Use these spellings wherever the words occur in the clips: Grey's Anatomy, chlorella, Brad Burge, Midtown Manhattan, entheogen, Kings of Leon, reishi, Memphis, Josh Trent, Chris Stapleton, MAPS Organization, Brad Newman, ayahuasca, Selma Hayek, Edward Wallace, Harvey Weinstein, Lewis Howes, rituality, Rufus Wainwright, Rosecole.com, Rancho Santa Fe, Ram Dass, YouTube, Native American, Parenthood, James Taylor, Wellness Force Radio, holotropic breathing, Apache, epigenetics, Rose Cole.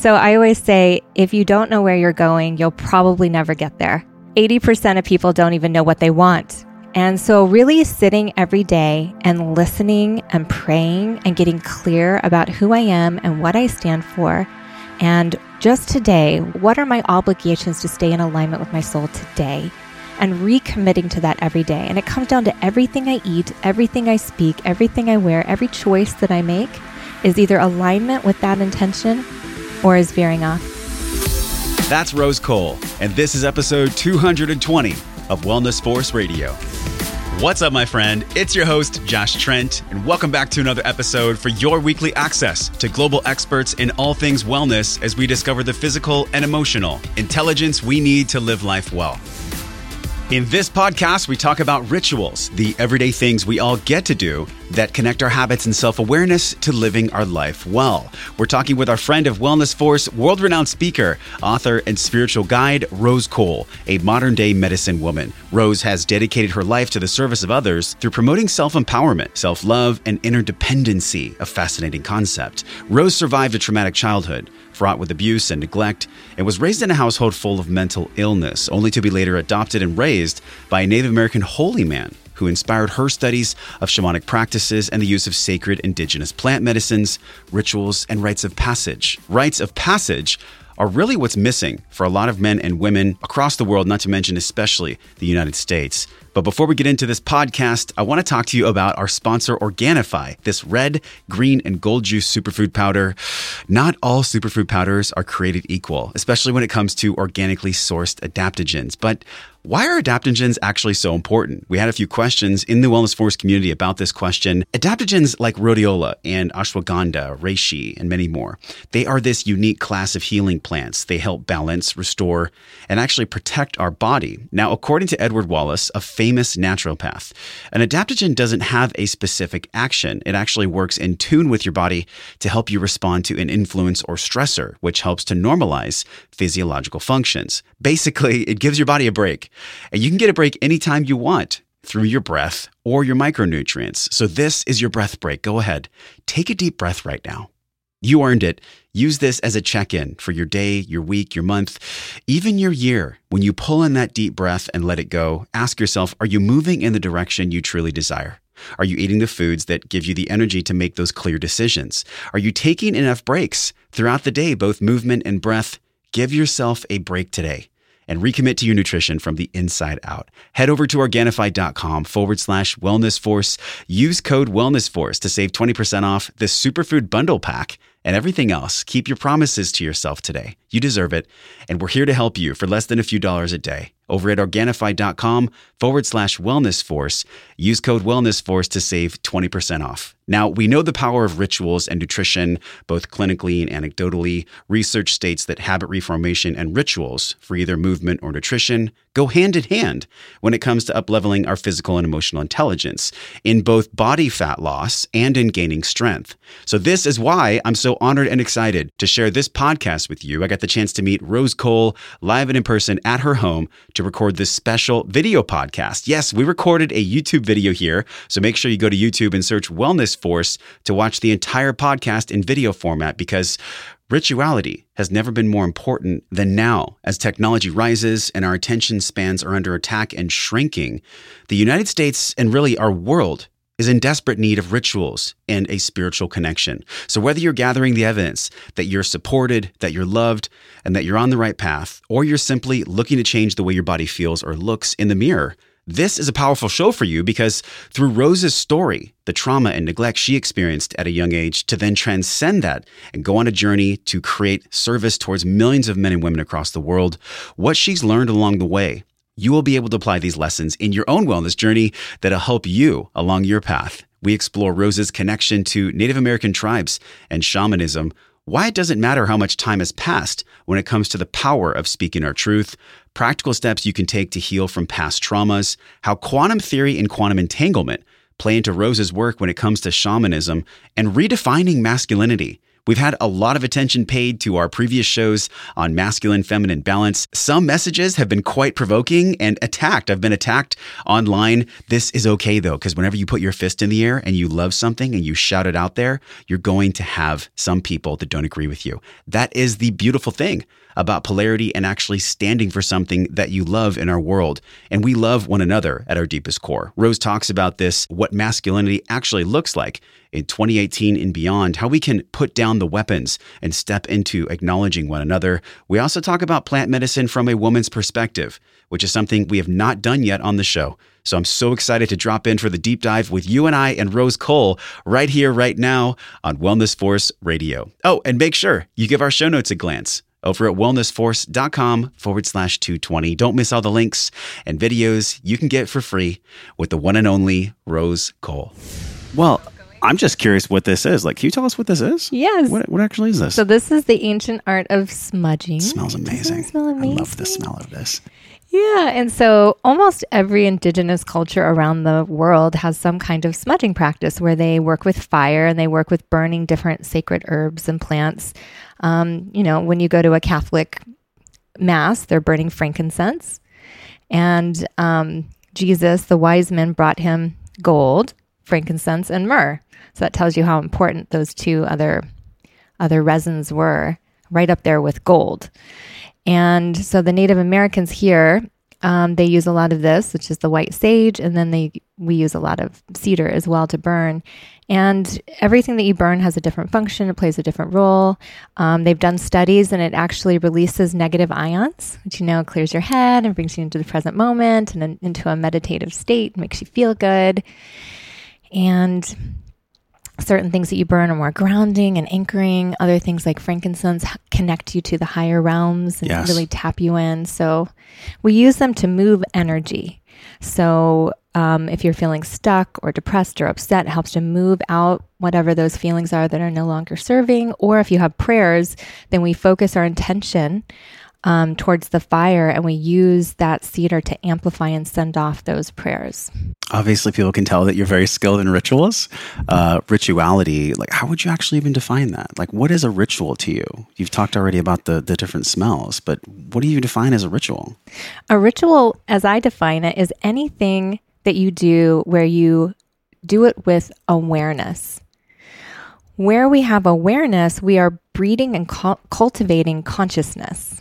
So I always say, if you don't know where you're going, you'll probably never get there. 80% of people don't even know what they want. And so really sitting every day and listening and praying and getting clear about who I am and what I stand for. And just today, what are my obligations to stay in alignment with my soul today? And recommitting to that every day. And it comes down to everything I eat, everything I speak, everything I wear, every choice that I make is either alignment with that intention or is veering off. That's Rose Cole, and this is episode 220 of Wellness Force Radio. What's up, my friend? It's your host, Josh Trent, and welcome back to another episode for your weekly access to global experts in all things wellness as we discover the physical and emotional intelligence we need to live life well. In this podcast, we talk about rituals, the everyday things we all get to do that connect our habits and self-awareness to living our life well. We're talking with our friend of Wellness Force, world-renowned speaker, author, and spiritual guide, Rose Cole, a modern-day medicine woman. Rose has dedicated her life to the service of others through promoting self-empowerment, self-love, and interdependency, a fascinating concept. Rose survived a traumatic childhood, fraught with abuse and neglect, and was raised in a household full of mental illness, only to be later adopted and raised by a Native American holy man who inspired her studies of shamanic practices and the use of sacred indigenous plant medicines, rituals, and rites of passage. Rites of passage are really what's missing for a lot of men and women across the world, not to mention especially the United States. But before we get into this podcast, I want to talk to you about our sponsor, Organifi, this red, green, and gold juice superfood powder. Not all superfood powders are created equal, especially when it comes to organically sourced adaptogens. But why are adaptogens actually so important? We had a few questions in the Wellness Force community about this question. Adaptogens like rhodiola and ashwagandha, reishi, and many more. They are this unique class of healing plants. They help balance, restore, and actually protect our body. Now, according to Edward Wallace, a famous naturopath, an adaptogen doesn't have a specific action. It actually works in tune with your body to help you respond to an influence or stressor, which helps to normalize physiological functions. Basically, it gives your body a break. And you can get a break anytime you want through your breath or your micronutrients. So this is your breath break. Go ahead. Take a deep breath right now. You earned it. Use this as a check-in for your day, your week, your month, even your year. When you pull in that deep breath and let it go, ask yourself, are you moving in the direction you truly desire? Are you eating the foods that give you the energy to make those clear decisions? Are you taking enough breaks throughout the day, both movement and breath? Give yourself a break today and recommit to your nutrition from the inside out. Head over to Organifi.com/wellnessforce. Use code wellnessforce to save 20% off this superfood bundle pack and everything else. Keep your promises to yourself today. You deserve it. And we're here to help you for less than a few dollars a day over at Organifi.com/wellnessforce. Use code wellnessforce to save 20% off. Now, we know the power of rituals and nutrition, both clinically and anecdotally. Research states that habit reformation and rituals for either movement or nutrition go hand in hand when it comes to upleveling our physical and emotional intelligence in both body fat loss and in gaining strength. So this is why I'm so honored and excited to share this podcast with you. I got the chance to meet Rose Cole live and in person at her home to record this special video podcast. Yes, we recorded a YouTube video here, so make sure you go to YouTube and search Wellness Force to watch the entire podcast in video format, because rituality has never been more important than now. As technology rises and our attention spans are under attack and shrinking, the United States and really our world is in desperate need of rituals and a spiritual connection. So whether you're gathering the evidence that you're supported, that you're loved, and that you're on the right path, or you're simply looking to change the way your body feels or looks in the mirror, this is a powerful show for you, because through Rose's story, the trauma and neglect she experienced at a young age to then transcend that and go on a journey to create service towards millions of men and women across the world, what she's learned along the way, you will be able to apply these lessons in your own wellness journey that'll help you along your path. We explore Rose's connection to Native American tribes and shamanism, why it doesn't matter how much time has passed when it comes to the power of speaking our truth, practical steps you can take to heal from past traumas, how quantum theory and quantum entanglement play into Rose's work when it comes to shamanism and redefining masculinity. We've had a lot of attention paid to our previous shows on masculine-feminine balance. Some messages have been quite provoking and attacked. I've been attacked online. This is okay, though, because whenever you put your fist in the air and you love something and you shout it out there, you're going to have some people that don't agree with you. That is the beautiful thing about polarity and actually standing for something that you love in our world. And we love one another at our deepest core. Rose talks about this, what masculinity actually looks like in 2018 and beyond, how we can put down the weapons and step into acknowledging one another. We also talk about plant medicine from a woman's perspective, which is something we have not done yet on the show. So I'm so excited to drop in for the deep dive with you and I and Rose Cole right here, right now on Wellness Force Radio. Oh, and make sure you give our show notes a glance over at wellnessforce.com/220. Don't miss all the links and videos you can get for free with the one and only Rose Cole. Well, I'm just curious what this is. Like, can you tell us what this is? Yes. What actually is this? So this is the ancient art of smudging. It smells amazing. I love the smell of this. Yeah, and so almost every indigenous culture around the world has some kind of smudging practice where they work with fire and they work with burning different sacred herbs and plants. You know, when you go to a Catholic mass, they're burning frankincense. And Jesus, the wise men brought him gold, frankincense, and myrrh. So that tells you how important those two other resins were, right up there with gold. And so the Native Americans here, they use a lot of this, which is the white sage, and then we use a lot of cedar as well to burn. And everything that you burn has a different function. It plays a different role. They've done studies, and it actually releases negative ions, which, you know, clears your head and brings you into the present moment and into a meditative state, makes you feel good. And certain things that you burn are more grounding and anchoring. Other things like frankincense connect you to the higher realms and really tap you in. So we use them to move energy. So if you're feeling stuck or depressed or upset, it helps to move out whatever those feelings are that are no longer serving. Or if you have prayers, then we focus our intention towards the fire, and we use that cedar to amplify and send off those prayers. Obviously, people can tell that you're very skilled in rituals. Rituality, like, how would you actually even define that? Like, what is a ritual to you? You've talked already about the different smells, but what do you define as a ritual? A ritual, as I define it, is anything that you do where you do it with awareness. Where we have awareness, we are breeding and cultivating consciousness.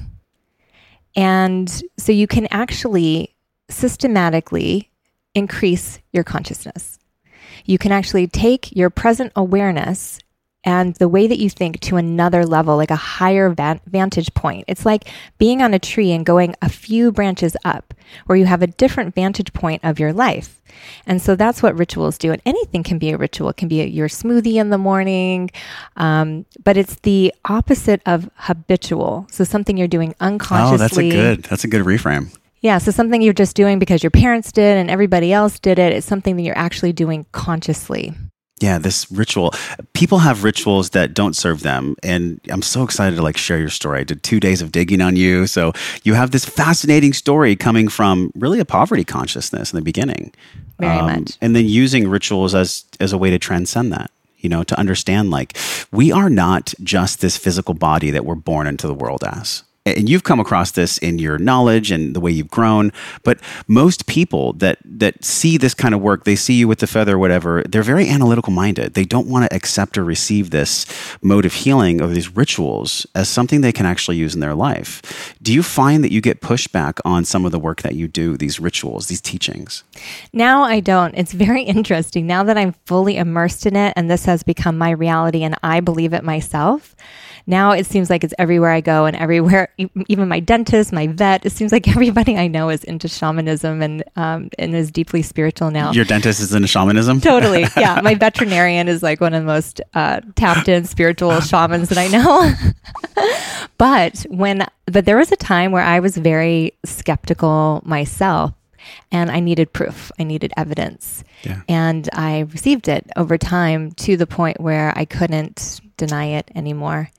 And so you can actually systematically increase your consciousness. You can actually take your present awareness and the way that you think to another level, like a higher vantage point. It's like being on a tree and going a few branches up where you have a different vantage point of your life. And so that's what rituals do. And anything can be a ritual. It can be your smoothie in the morning, but it's the opposite of habitual. So something you're doing unconsciously. Oh, that's a good reframe. Yeah, so something you're just doing because your parents did and everybody else did it. It's something that you're actually doing consciously. Yeah, this ritual. People have rituals that don't serve them. And I'm so excited to share your story. I did 2 days of digging on you. So you have this fascinating story coming from really a poverty consciousness in the beginning. Very much. And then using rituals as a way to transcend that. You know, to understand we are not just this physical body that we're born into the world as. And you've come across this in your knowledge and the way you've grown, but most people that see this kind of work, they see you with the feather, whatever, they're very analytical minded. They don't want to accept or receive this mode of healing or these rituals as something they can actually use in their life. Do you find that you get pushback on some of the work that you do, these rituals, these teachings? Now I don't. It's very interesting. Now that I'm fully immersed in it and this has become my reality and I believe it myself, now it seems like it's everywhere I go and everywhere, even my dentist, my vet, it seems like everybody I know is into shamanism and is deeply spiritual now. Your dentist is into shamanism? Totally. Yeah. My veterinarian is one of the most tapped in spiritual shamans that I know. But there was a time where I was very skeptical myself. And I needed proof. I needed evidence. Yeah. And I received it over time to the point where I couldn't deny it anymore.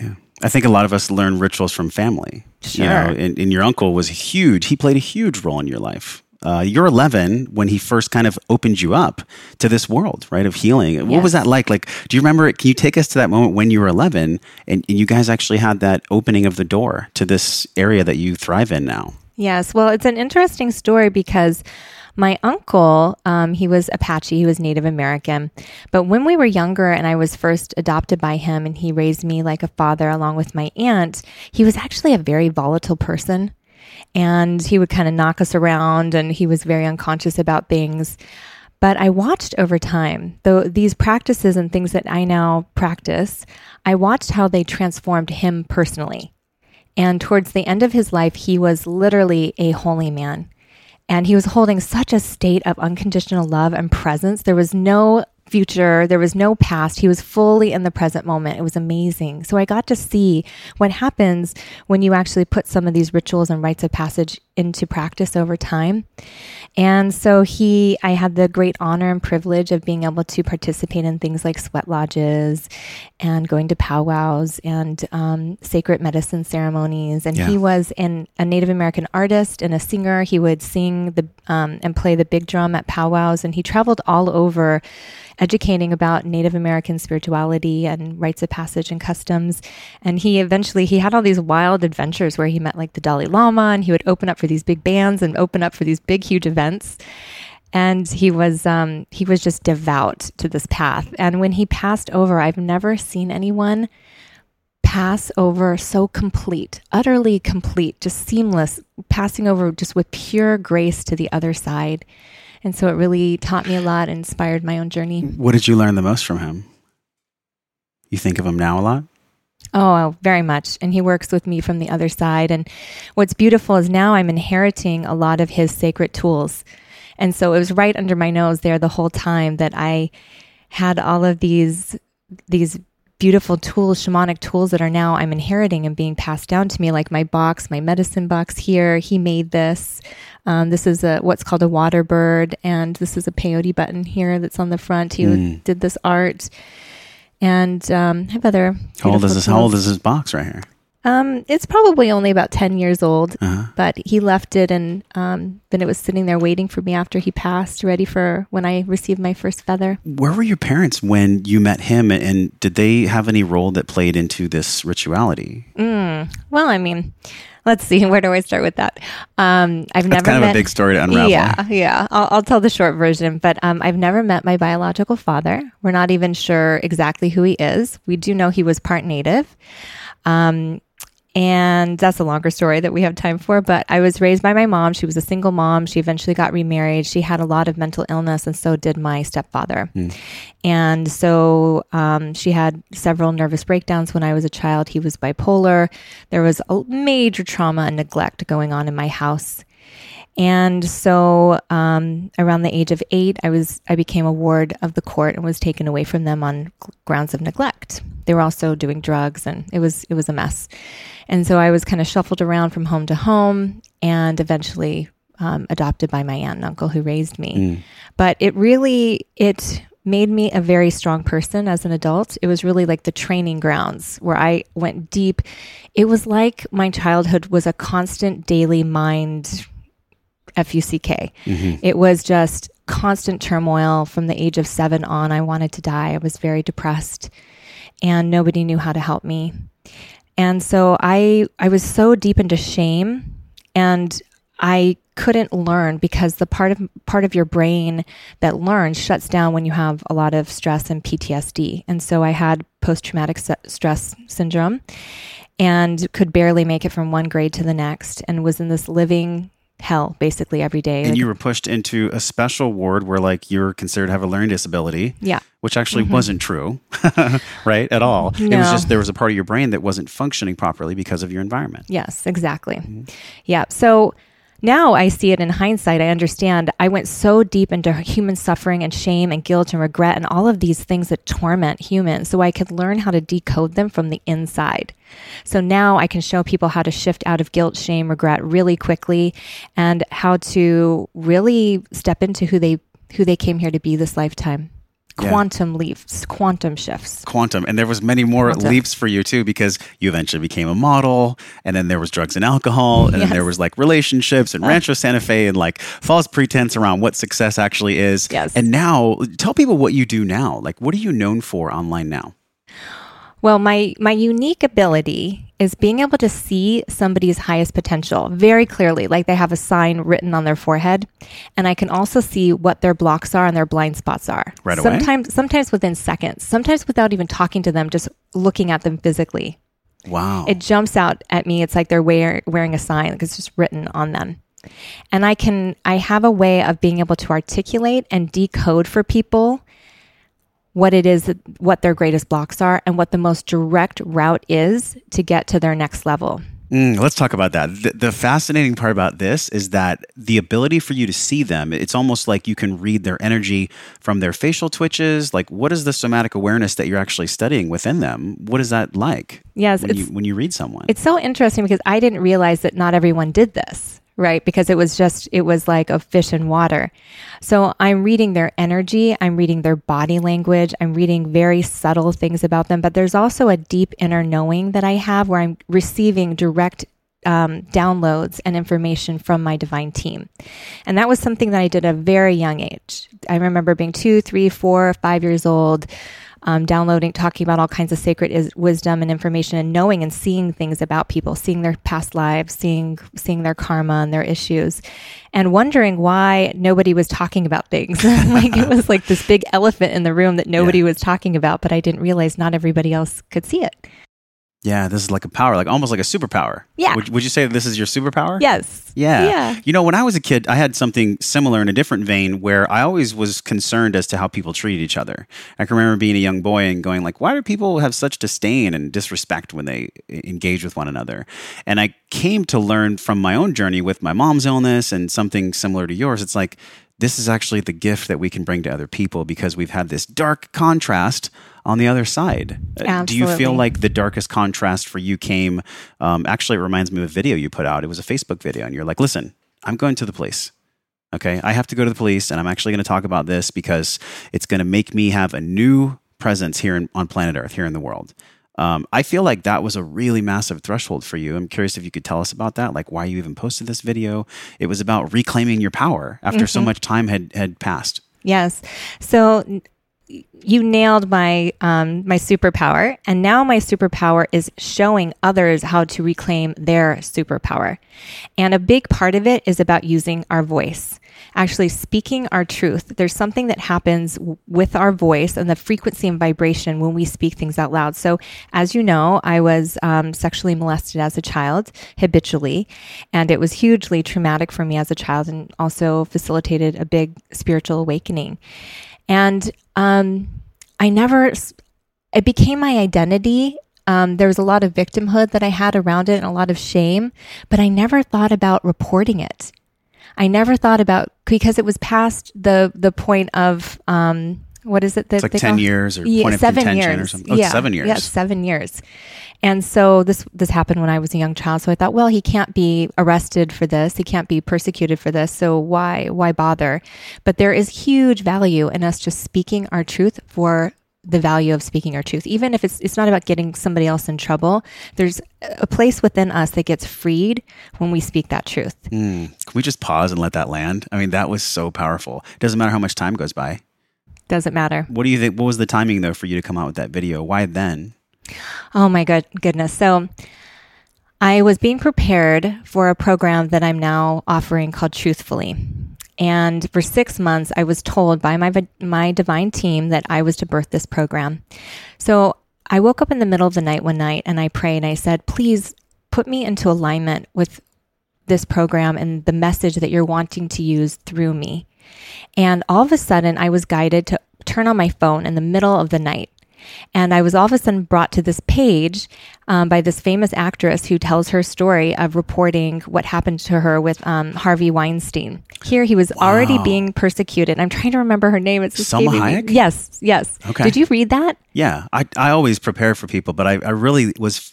Yeah. I think a lot of us learn rituals from family. Sure. You know, and your uncle was huge. He played a huge role in your life. You're 11 when he first kind of opened you up to this world, right, of healing. Yes. What was that like? Like, do you remember it? Can you take us to that moment when you were 11 and you guys actually had that opening of the door to this area that you thrive in now? Yes. Well, it's an interesting story because my uncle, he was Apache, he was Native American. But when we were younger and I was first adopted by him and he raised me like a father along with my aunt, he was actually a very volatile person. And he would kind of knock us around and he was very unconscious about things. But I watched over time, though these practices and things that I now practice, I watched how they transformed him personally. And towards the end of his life, he was literally a holy man. And he was holding such a state of unconditional love and presence. There was no future. There was no past. He was fully in the present moment. It was amazing. So I got to see what happens when you actually put some of these rituals and rites of passage into practice over time. And so I had the great honor and privilege of being able to participate in things like sweat lodges and going to powwows and sacred medicine ceremonies. And He was a Native American artist and a singer. He would sing and play the big drum at powwows. And he traveled all over educating about Native American spirituality and rites of passage and customs. And he had all these wild adventures where he met like the Dalai Lama, and he would open up for these big bands and open up for these big, huge events. And he was just devout to this path. And when he passed over, I've never seen anyone pass over so complete, utterly complete, just seamless, passing over just with pure grace to the other side. And so it really taught me a lot and inspired my own journey. What did you learn the most from him? You think of him now a lot? Oh, very much. And he works with me from the other side. And what's beautiful is now I'm inheriting a lot of his sacred tools. And so it was right under my nose there the whole time that I had all of these beautiful tools, shamanic tools that are now I'm inheriting and being passed down to me, like my box, my medicine box here. He made this. This is what's called a water bird, and this is a peyote button here that's on the front. He did this art, and I have other beautiful tools. How old is this box right here? It's probably only about 10 years old, but he left it, and then it was sitting there waiting for me after he passed, ready for when I received my first feather. Where were your parents when you met him, and did they have any role that played into this rituality? Well, I mean, let's see, where do I start with that? That's kind of a big story to unravel. Yeah. I'll tell the short version, but I've never met my biological father. We're not even sure exactly who he is. We do know he was part Native. And that's a longer story that we have time for, but I was raised by my mom. She was a single mom. She eventually got remarried. She had a lot of mental illness, and so did my stepfather. And so she had several nervous breakdowns when I was a child. He was bipolar. There was a major trauma and neglect going on in my house. And so around the age of 8, I became a ward of the court and was taken away from them on grounds of neglect. They were also doing drugs, and it was a mess. And so I was kind of shuffled around from home to home and eventually adopted by my aunt and uncle who raised me. But it made me a very strong person as an adult. It was really like the training grounds where I went deep. It was like my childhood was a constant daily mind F-U-C-K. It was just constant turmoil from the age of 7 on. I wanted to die. I was very depressed and nobody knew how to help me. And so I was so deep into shame, and I couldn't learn because the part of your brain that learns shuts down when you have a lot of stress and PTSD. And so I had post-traumatic stress syndrome and could barely make it from one grade to the next and was in this living hell basically every day. And you were pushed into a special ward where like you're considered to have a learning disability. Yeah. Which actually wasn't true, right? At all. No. It was just, there was a part of your brain that wasn't functioning properly because of your environment. Yes, exactly. Yeah. So now I see it in hindsight. I understand. I went so deep into human suffering and shame and guilt and regret and all of these things that torment humans, so I could learn how to decode them from the inside. So now I can show people how to shift out of guilt, shame, regret really quickly, and how to really step into who they came here to be this lifetime. Quantum leaps, quantum shifts. Quantum. And there was many more leaps for you too, because you eventually became a model, and then there was drugs and alcohol, and then there was like relationships and Rancho Santa Fe and like false pretense around what success actually is. Yes. And now tell people what you do now. Like, what are you known for online now? Well, my unique ability is being able to see somebody's highest potential very clearly, like they have a sign written on their forehead. And I can also see what their blocks are and their blind spots are. Right away? Sometimes within seconds, sometimes without even talking to them, just looking at them physically. Wow. It jumps out at me. It's like they're wearing a sign because it's just written on them. And I have a way of being able to articulate and decode for people what it is, what their greatest blocks are, and what the most direct route is to get to their next level. Let's talk about that. The fascinating part about this is that the ability for you to see them, it's almost like you can read their energy from their facial twitches. Like, what is the somatic awareness that you're actually studying within them? What is that like? Yes, when you read someone? It's so interesting because I didn't realize that not everyone did this. Right? Because it was like a fish in water. So I'm reading their energy. I'm reading their body language. I'm reading very subtle things about them. But there's also a deep inner knowing that I have where I'm receiving direct downloads and information from my divine team. And that was something that I did at a very young age. I remember being 2, 3, 4, 5 years old, downloading, talking about all kinds of sacred wisdom and information, and knowing and seeing things about people, seeing their past lives, seeing their karma and their issues, and wondering why nobody was talking about things. Like, it was like this big elephant in the room that nobody was talking about, but I didn't realize not everybody else could see it. Yeah, this is like a power, like almost like a superpower. Yeah. Would you say that this is your superpower? Yes. Yeah. You know, when I was a kid, I had something similar in a different vein where I always was concerned as to how people treated each other. I can remember being a young boy and going like, why do people have such disdain and disrespect when they engage with one another? And I came to learn from my own journey with my mom's illness and something similar to yours. It's like, this is actually the gift that we can bring to other people because we've had this dark contrast on the other side. Absolutely. Do you feel like the darkest contrast for you came, actually it reminds me of a video you put out. It was a Facebook video and you're like, listen, I'm going to the police. Okay. I have to go to the police and I'm actually going to talk about this because it's going to make me have a new presence here on planet Earth, here in the world. I feel like that was a really massive threshold for you. I'm curious if you could tell us about that, like why you even posted this video. It was about reclaiming your power after so much time had passed. Yes. So you nailed my superpower, and now my superpower is showing others how to reclaim their superpower. And a big part of it is about using our voice, actually speaking our truth. There's something that happens with our voice and the frequency and vibration when we speak things out loud. So as you know, I was sexually molested as a child habitually, and it was hugely traumatic for me as a child and also facilitated a big spiritual awakening. And it became my identity. There was a lot of victimhood that I had around it and a lot of shame, but I never thought about reporting it. I never thought about, because it was past the point of, what is it? That it's like 10 years or point of contention or something. Oh, yeah. 7 years. Yeah, 7 years. And so this happened when I was a young child. So I thought, well, he can't be arrested for this. He can't be persecuted for this. So why bother? But there is huge value in us just speaking our truth for the value of speaking our truth. Even if it's not about getting somebody else in trouble, there's a place within us that gets freed when we speak that truth. Can we just pause and let that land? I mean, that was so powerful. It doesn't matter how much time goes by. Doesn't matter. What do you think? What was the timing though for you to come out with that video? Why then? Oh my goodness. So I was being prepared for a program that I'm now offering called Truthfully. And for 6 months, I was told by my divine team that I was to birth this program. So I woke up in the middle of the night one night and I prayed. I said, please put me into alignment with this program and the message that you're wanting to use through me. And all of a sudden, I was guided to turn on my phone in the middle of the night. And I was all of a sudden brought to this page by this famous actress who tells her story of reporting what happened to her with Harvey Weinstein. Here he was already being persecuted. I'm trying to remember her name. It's Selma Hayek? Yes. Okay. Did you read that? Yeah. I always prepare for people, but I really was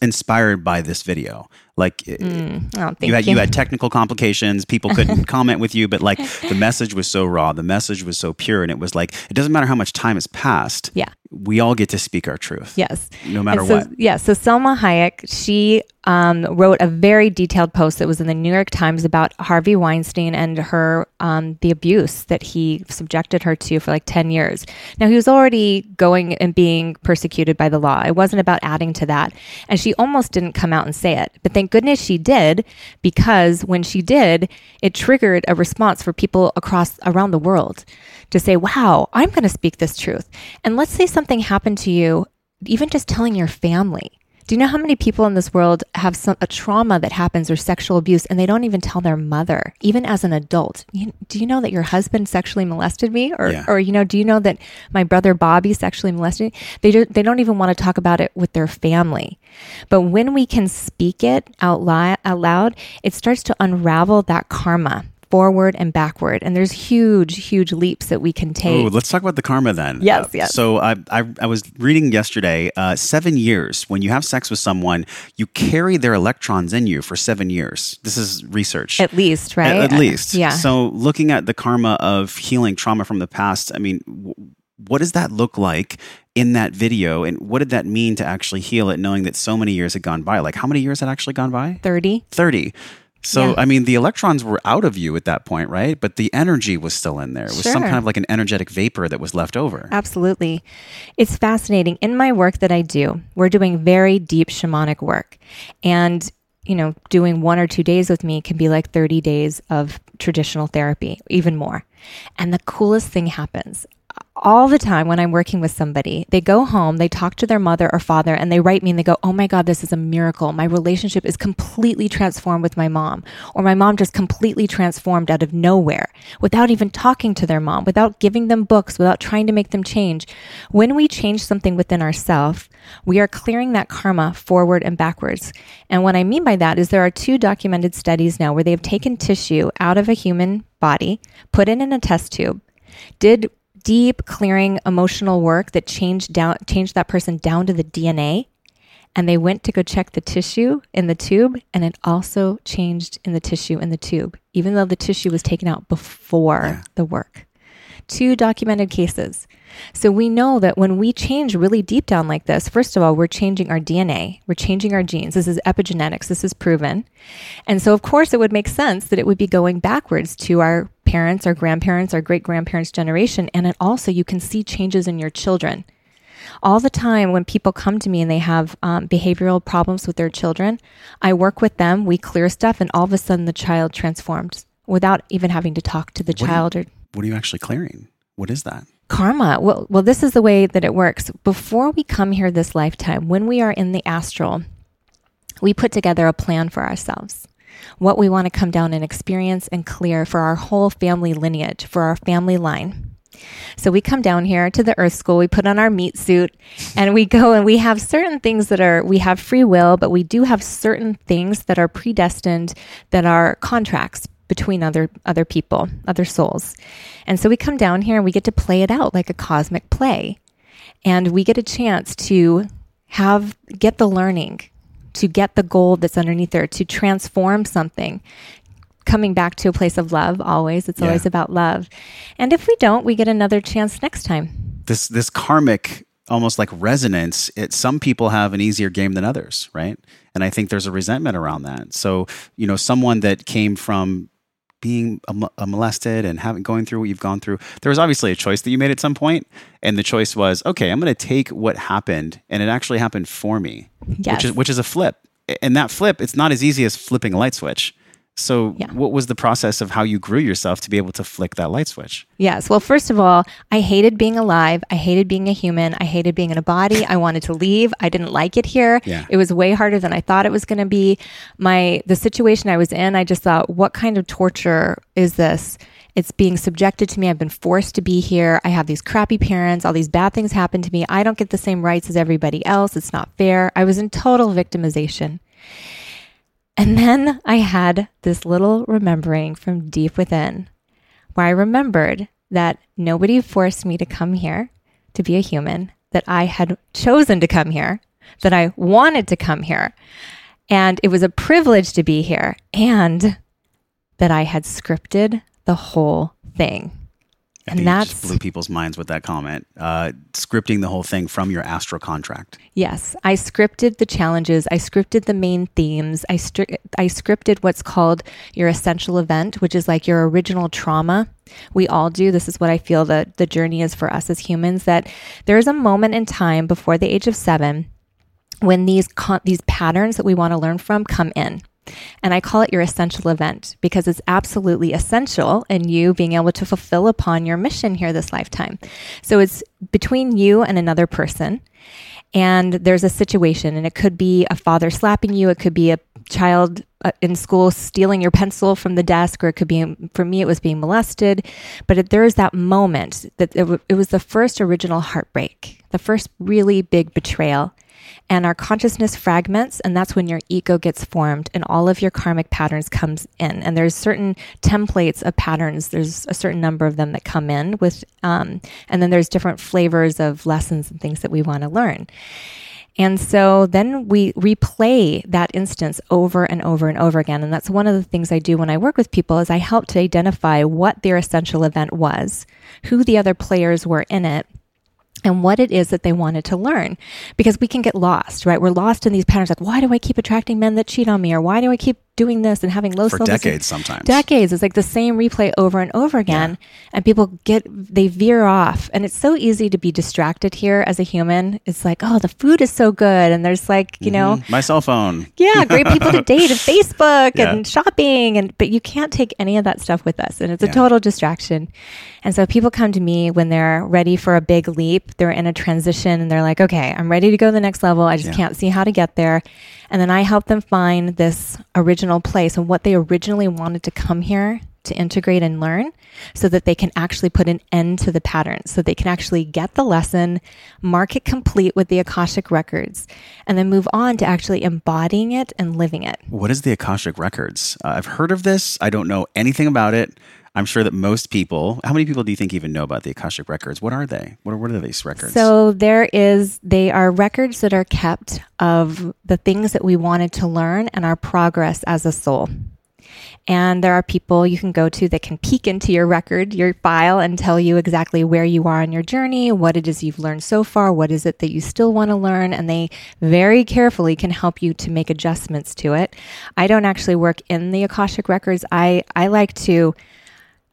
inspired by this video. Like you had technical complications. People couldn't comment with you, but like the message was so raw. The message was so pure. And it was like, it doesn't matter how much time has passed. Yeah. We all get to speak our truth. Yes. No matter what. Yeah. So Selma Hayek, she wrote a very detailed post that was in the New York Times about Harvey Weinstein and her, the abuse that he subjected her to for like 10 years. Now, he was already going and being persecuted by the law. It wasn't about adding to that. And she almost didn't come out and say it. But thank goodness she did, because when she did, it triggered a response for people around the world to say, wow, I'm going to speak this truth. And let's say something happened to you, even just telling your family. Do you know how many people in this world have a trauma that happens or sexual abuse, and they don't even tell their mother, even as an adult? Do you know that your husband sexually molested me? Or do you know that my brother Bobby sexually molested me? They don't even want to talk about it with their family. But when we can speak it out loud, it starts to unravel that karma forward and backward. And there's huge, huge leaps that we can take. Oh, let's talk about the karma then. Yes. So I was reading yesterday, 7 years, when you have sex with someone, you carry their electrons in you for 7 years. This is research. At least, right? At least. Yeah. So looking at the karma of healing trauma from the past, I mean, what does that look like in that video? And what did that mean to actually heal it, knowing that so many years had gone by? Like, how many years had actually gone by? 30. So, yeah. I mean, the electrons were out of you at that point, right? But the energy was still in there. It was some kind of like an energetic vapor that was left over. Absolutely. It's fascinating. In my work that I do, we're doing very deep shamanic work. And, you know, doing 1 or 2 days with me can be like 30 days of traditional therapy, even more. And the coolest thing happens. All the time when I'm working with somebody, they go home, they talk to their mother or father, and they write me and they go, oh my God, this is a miracle. My relationship is completely transformed with my mom, or my mom just completely transformed out of nowhere, without even talking to their mom, without giving them books, without trying to make them change. When we change something within ourselves, we are clearing that karma forward and backwards. And what I mean by that is there are 2 documented studies now where they have taken tissue out of a human body, put it in a test tube, did deep clearing emotional work that changed that person down to the DNA. And they went to go check the tissue in the tube, and it also changed in the tissue in the tube, even though the tissue was taken out before the work. 2 documented cases. So we know that when we change really deep down like this, first of all, we're changing our DNA, we're changing our genes. This is epigenetics, this is proven. And so of course it would make sense that it would be going backwards to our parents, our grandparents, our great-grandparents' generation. And it also, you can see changes in your children. All the time when people come to me and they have behavioral problems with their children, I work with them, we clear stuff, and all of a sudden the child transforms without even having to talk to the child. What are you actually clearing? What is that? Karma. Well, this is the way that it works. Before we come here this lifetime, when we are in the astral, we put together a plan for ourselves. What we want to come down and experience and clear for our whole family lineage, for our family line. So we come down here to the Earth School, we put on our meat suit, and we go, and we have certain things we have free will, but we do have certain things that are predestined, that are contracts between other people, other souls. And so we come down here and we get to play it out like a cosmic play. And we get a chance to get the learning, to get the gold that's underneath there, to transform something. Coming back to a place of love always. It's always about love. And if we don't, we get another chance next time. This karmic almost like resonance, some people have an easier game than others, right? And I think there's a resentment around that. So, you know, someone that came from being molested and going through what you've gone through, there was obviously a choice that you made at some point. And the choice was, okay, I'm going to take what happened, and it actually happened for me, which is a flip. And that flip, it's not as easy as flipping a light switch. So what was the process of how you grew yourself to be able to flick that light switch? Yes. Well, first of all, I hated being alive. I hated being a human. I hated being in a body. I wanted to leave. I didn't like it here. Yeah. It was way harder than I thought it was going to be. The situation I was in, I just thought, what kind of torture is this? It's being subjected to me. I've been forced to be here. I have these crappy parents. All these bad things happen to me. I don't get the same rights as everybody else. It's not fair. I was in total victimization. And then I had this little remembering from deep within, where I remembered that nobody forced me to come here to be a human, that I had chosen to come here, that I wanted to come here. And it was a privilege to be here and that I had scripted the whole thing. And that just blew people's minds with that comment. Scripting the whole thing from your astral contract. Yes. I scripted the challenges. I scripted the main themes. I scripted what's called your essential event, which is like your original trauma. We all do. This is what I feel that the journey is for us as humans, that there is a moment in time before the age of 7 when these patterns that we want to learn from come in. And I call it your essential event because it's absolutely essential in you being able to fulfill upon your mission here this lifetime. So it's between you and another person, and there's a situation, and it could be a father slapping you, it could be a child in school stealing your pencil from the desk, or it could be, for me, it was being molested. But there is that moment that it was the first original heartbreak, the first really big betrayal. And our consciousness fragments, and that's when your ego gets formed and all of your karmic patterns comes in. And there's certain templates of patterns. There's a certain number of them that come in with, and then there's different flavors of lessons and things that we want to learn. And so then we replay that instance over and over and over again. And that's one of the things I do when I work with people is I help to identify what their essential event was, who the other players were in it, and what it is that they wanted to learn, because we can get lost, right? We're lost in these patterns. Like, why do I keep attracting men that cheat on me? Or why do I keep doing this and having low self-esteem? For decades sometimes. Decades. It's like the same replay over and over again. Yeah. And people they veer off. And it's so easy to be distracted here as a human. It's like, oh, the food is so good. And there's like, you know. My cell phone. Yeah. Great people to date and Facebook and shopping. But you can't take any of that stuff with us. And it's a total distraction. And so people come to me when they're ready for a big leap. They're in a transition and they're like, okay, I'm ready to go to the next level. I just can't see how to get there. And then I help them find this original place and what they originally wanted to come here to integrate and learn so that they can actually put an end to the pattern, so they can actually get the lesson, mark it complete with the Akashic Records, and then move on to actually embodying it and living it. What is the Akashic Records? I've heard of this. I don't know anything about it. I'm sure that most people, how many people do you think even know about the Akashic Records? What are they? What are these records? So they are records that are kept of the things that we wanted to learn and our progress as a soul. And there are people you can go to that can peek into your record, your file, and tell you exactly where you are on your journey, what it is you've learned so far, what is it that you still want to learn, and they very carefully can help you to make adjustments to it. I don't actually work in the Akashic Records. I like to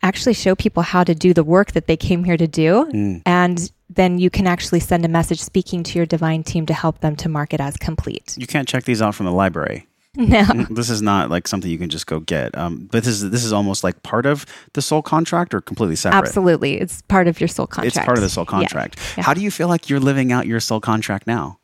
actually show people how to do the work that they came here to do. And then you can actually send a message speaking to your divine team to help them to mark it as complete. You can't check these out from the library. No. This is not like something you can just go get. But this is almost like part of the soul contract or completely separate? Absolutely. It's part of your soul contract. It's part of the soul contract. Yeah. How do you feel like you're living out your soul contract now?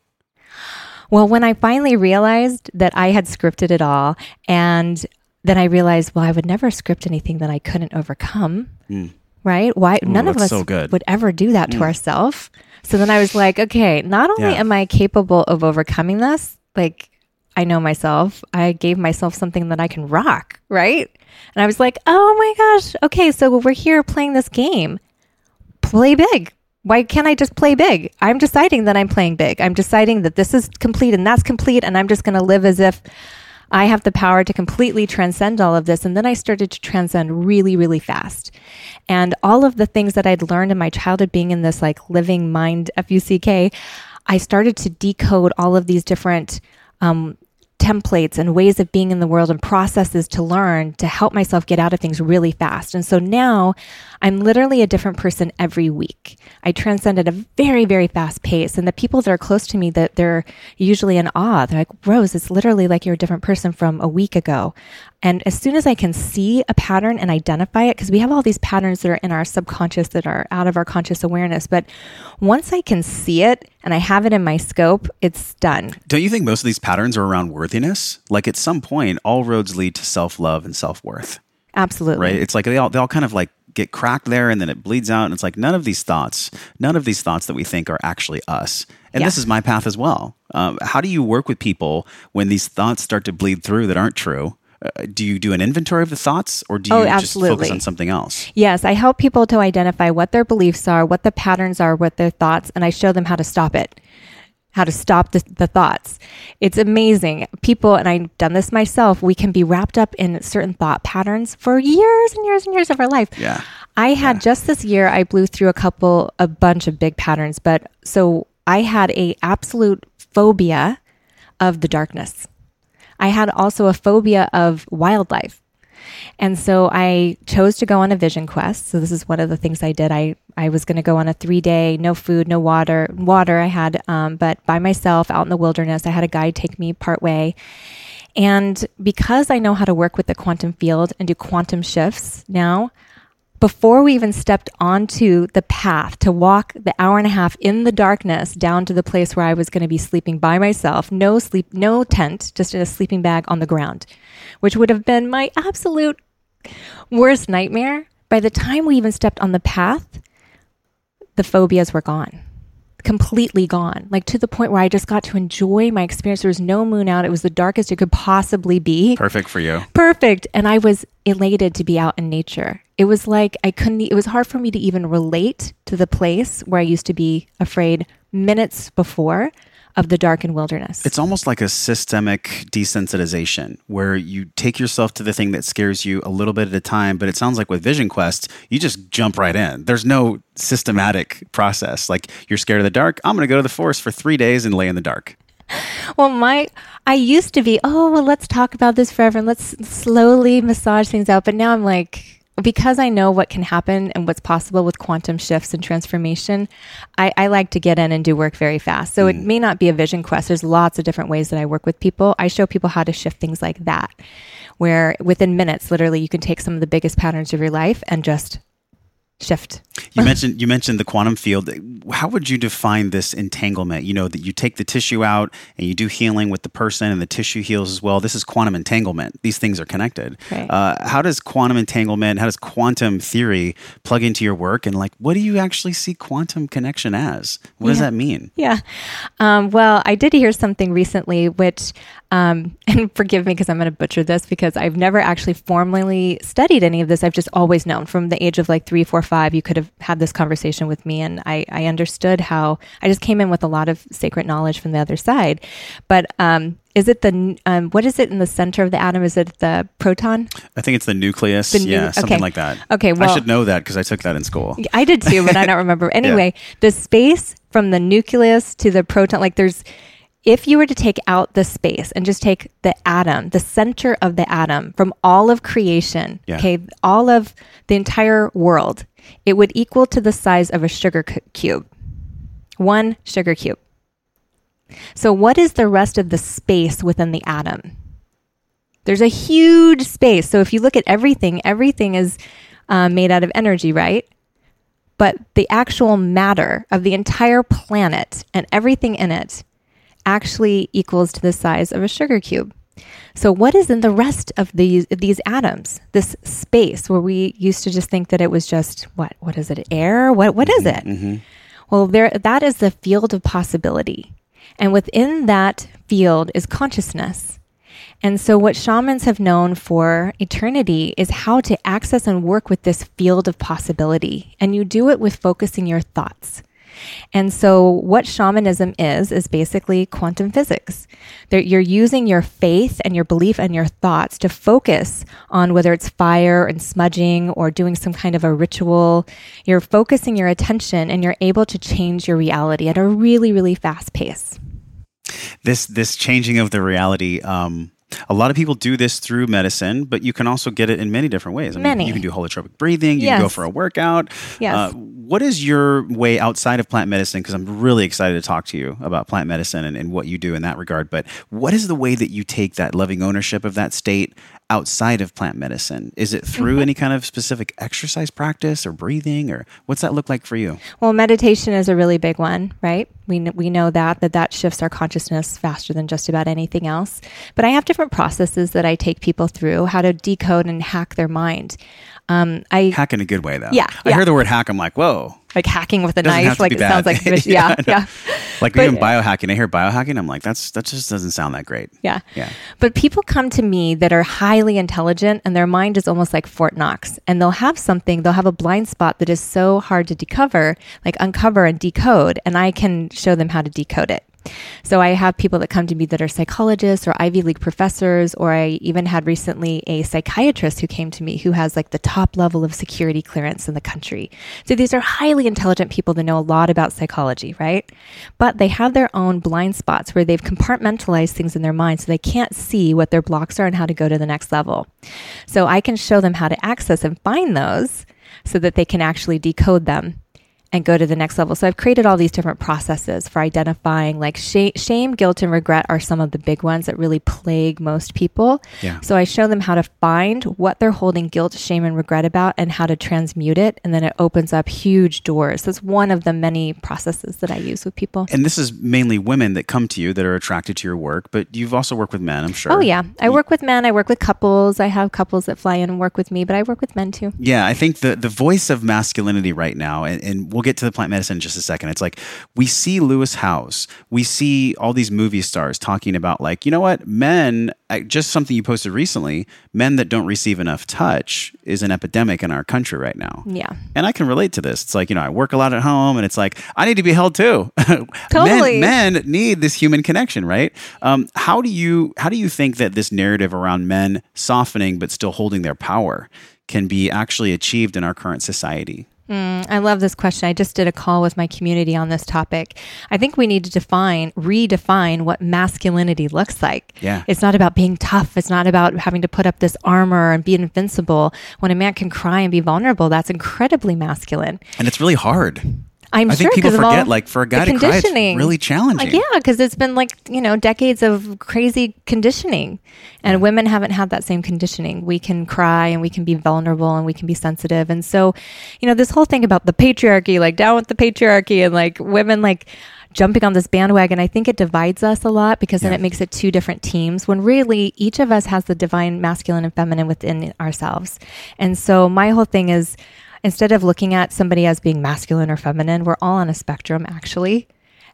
Well, when I finally realized that I had scripted it all, and then I realized, well, I would never script anything that I couldn't overcome, right? Why? Ooh, none of us would ever do that to ourselves. So then I was like, okay, not only am I capable of overcoming this, like I know myself, I gave myself something that I can rock, right? And I was like, oh my gosh, okay, so we're here playing this game. Play big. Why can't I just play big? I'm deciding that I'm playing big. I'm deciding that this is complete and that's complete, and I'm just going to live as if I have the power to completely transcend all of this. And then I started to transcend really, really fast. And all of the things that I'd learned in my childhood being in this like living mind, F-U-C-K, I started to decode all of these different templates and ways of being in the world and processes to learn to help myself get out of things really fast. And so now I'm literally a different person every week. I transcend at a very, very fast pace. And the people that are close to me, that they're usually in awe. They're like, Rose, it's literally like you're a different person from a week ago. And as soon as I can see a pattern and identify it, because we have all these patterns that are in our subconscious that are out of our conscious awareness. But once I can see it and I have it in my scope, it's done. Don't you think most of these patterns are around worthiness? Like at some point, all roads lead to self-love and self-worth. Absolutely. Right? It's like they all kind of like get cracked there and then it bleeds out. And it's like none of these thoughts that we think are actually us. And this is my path as well. How do you work with people when these thoughts start to bleed through that aren't true? Do you do an inventory of the thoughts, or do you just focus on something else? Yes, I help people to identify what their beliefs are, what the patterns are, what their thoughts, and I show them how to stop it. how to stop the thoughts. It's amazing. People, and I've done this myself, we can be wrapped up in certain thought patterns for years and years and years of our life. Yeah. I had just this year, I blew through a bunch of big patterns, but so I had an absolute phobia of the darkness. I had also a phobia of wildlife. And so I chose to go on a vision quest. So this is one of the things I did. I was going to go on a 3-day, no food, no water. Water I had, but by myself out in the wilderness. I had a guide take me part way. And because I know how to work with the quantum field and do quantum shifts now, before we even stepped onto the path to walk the hour and a half in the darkness down to the place where I was going to be sleeping by myself, no sleep, no tent, just in a sleeping bag on the ground, which would have been my absolute worst nightmare. By the time we even stepped on the path, the phobias were gone, completely gone, like to the point where I just got to enjoy my experience. There was no moon out. It was the darkest it could possibly be. Perfect for you. Perfect. And I was elated to be out in nature. It was like it was hard for me to even relate to the place where I used to be afraid minutes before of the darkened wilderness. It's almost like a systemic desensitization where you take yourself to the thing that scares you a little bit at a time, but it sounds like with Vision Quest, you just jump right in. There's no systematic process. Like you're scared of the dark, I'm going to go to the forest for 3 days and lay in the dark. Well, I used to be, let's talk about this forever and let's slowly massage things out. But now I'm like, because I know what can happen and what's possible with quantum shifts and transformation, I like to get in and do work very fast. So it may not be a vision quest. There's lots of different ways that I work with people. I show people how to shift things like that, where within minutes, literally, you can take some of the biggest patterns of your life and just shift. You mentioned the quantum field. How would you define this entanglement? You know, that you take the tissue out and you do healing with the person and the tissue heals as well. This is quantum entanglement. These things are connected. Right. How does quantum theory plug into your work? And like, what do you actually see quantum connection as? What does that mean? Yeah. Well, I did hear something recently, which, and forgive me because I'm going to butcher this because I've never actually formally studied any of this. I've just always known from the age of like 3, 4, 5, you could have had this conversation with me. And I understood how I just came in with a lot of sacred knowledge from the other side. But is it what is it in the center of the atom? Is it the proton? I think it's the nucleus. Something like that. Okay, well, I should know that because I took that in school. I did too, but I don't remember. Anyway, the space from the nucleus to the proton, like there's, if you were to take out the space and just take the atom, the center of the atom from all of creation, all of the entire world, it would equal to the size of a sugar cube. One sugar cube. So what is the rest of the space within the atom? There's a huge space. So if you look at everything is made out of energy, right? But the actual matter of the entire planet and everything in it actually equals to the size of a sugar cube. So what is in the rest of these atoms, this space where we used to just think that it was just, what is it, air? What is it? Mm-hmm. Well, that is the field of possibility. And within that field is consciousness. And so what shamans have known for eternity is how to access and work with this field of possibility. And you do it with focusing your thoughts. And so what shamanism is basically quantum physics. That you're using your faith and your belief and your thoughts to focus on whether it's fire and smudging or doing some kind of a ritual. You're focusing your attention and you're able to change your reality at a really, really fast pace. This changing of the reality, a lot of people do this through medicine, but you can also get it in many different ways. I mean, you can do holotropic breathing. You can go for a workout. Yes. What is your way outside of plant medicine? Because I'm really excited to talk to you about plant medicine and what you do in that regard. But what is the way that you take that loving ownership of that state outside of plant medicine? Is it through any kind of specific exercise practice or breathing, or what's that look like for you? Well, meditation is a really big one, right? We know that shifts our consciousness faster than just about anything else. But I have different processes that I take people through, how to decode and hack their mind. Hack in a good way, though. Yeah. I hear the word hack, I'm like, whoa. Like hacking with a knife, like it sounds like, yeah. Like even biohacking, I hear biohacking, I'm like, that just doesn't sound that great. Yeah. But people come to me that are highly intelligent and their mind is almost like Fort Knox, and they'll have a blind spot that is so hard to uncover and decode, and I can show them how to decode it. So I have people that come to me that are psychologists or Ivy League professors, or I even had recently a psychiatrist who came to me who has like the top level of security clearance in the country. So these are highly intelligent people that know a lot about psychology, right? But they have their own blind spots where they've compartmentalized things in their mind so they can't see what their blocks are and how to go to the next level. So I can show them how to access and find those so that they can actually decode them and go to the next level. So I've created all these different processes for identifying, like shame, guilt, and regret are some of the big ones that really plague most people. Yeah. So I show them how to find what they're holding guilt, shame, and regret about and how to transmute it. And then it opens up huge doors. That's one of the many processes that I use with people. And this is mainly women that come to you that are attracted to your work, but you've also worked with men, I'm sure. Oh yeah. I work with men. I work with couples. I have couples that fly in and work with me, but I work with men too. Yeah. I think the voice of masculinity right now, and we'll get to the plant medicine in just a second. It's like we see Lewis Howes, we see all these movie stars talking about, like, you know what, men, just something you posted recently, men that don't receive enough touch is an epidemic in our country right now. Yeah. And I can relate to this. It's like, you know, I work a lot at home and it's like, I need to be held too. Totally. Men need this human connection, right? How do you think that this narrative around men softening but still holding their power can be actually achieved in our current society? I love this question. I just did a call with my community on this topic. I think we need to redefine what masculinity looks like. Yeah. It's not about being tough. It's not about having to put up this armor and be invincible. When a man can cry and be vulnerable, that's incredibly masculine. And it's really hard. I think people forget, like, for a guy to cry, it's really challenging. Like, yeah, because it's been like, you know, decades of crazy conditioning. And women haven't had that same conditioning. We can cry and we can be vulnerable and we can be sensitive. And so, you know, this whole thing about the patriarchy, like down with the patriarchy, and like women like jumping on this bandwagon, I think it divides us a lot because then it makes it two different teams when really each of us has the divine masculine and feminine within ourselves. And so my whole thing is, instead of looking at somebody as being masculine or feminine, we're all on a spectrum, actually.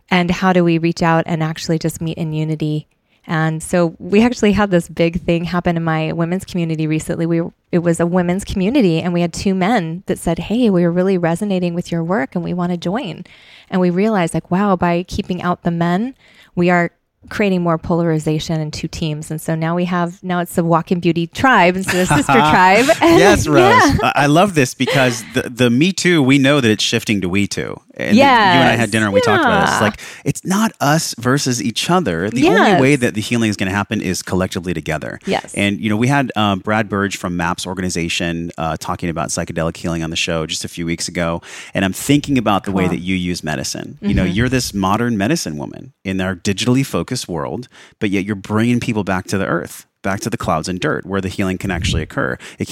And how do we reach out and actually just meet in unity? And so we actually had this big thing happen in my women's community recently. It was a women's community, and we had two men that said, hey, we were really resonating with your work, and we want to join. And we realized, like, wow, by keeping out the men, we are creating more polarization in two teams. And so now it's the Walk in Beauty tribe instead of sister tribe. And yes, Rose. Yeah. I love this because the Me Too, we know that it's shifting to We Too. And you and I had dinner and we talked about this. It's like, it's not us versus each other. The only way that the healing is going to happen is collectively together. Yes. And, you know, we had Brad Burge from MAPS Organization talking about psychedelic healing on the show just a few weeks ago. And I'm thinking about the way that you use medicine. Mm-hmm. You know, you're this modern medicine woman in our digitally focused world, but yet you're bringing people back to the earth, back to the clouds and dirt where the healing can actually occur. You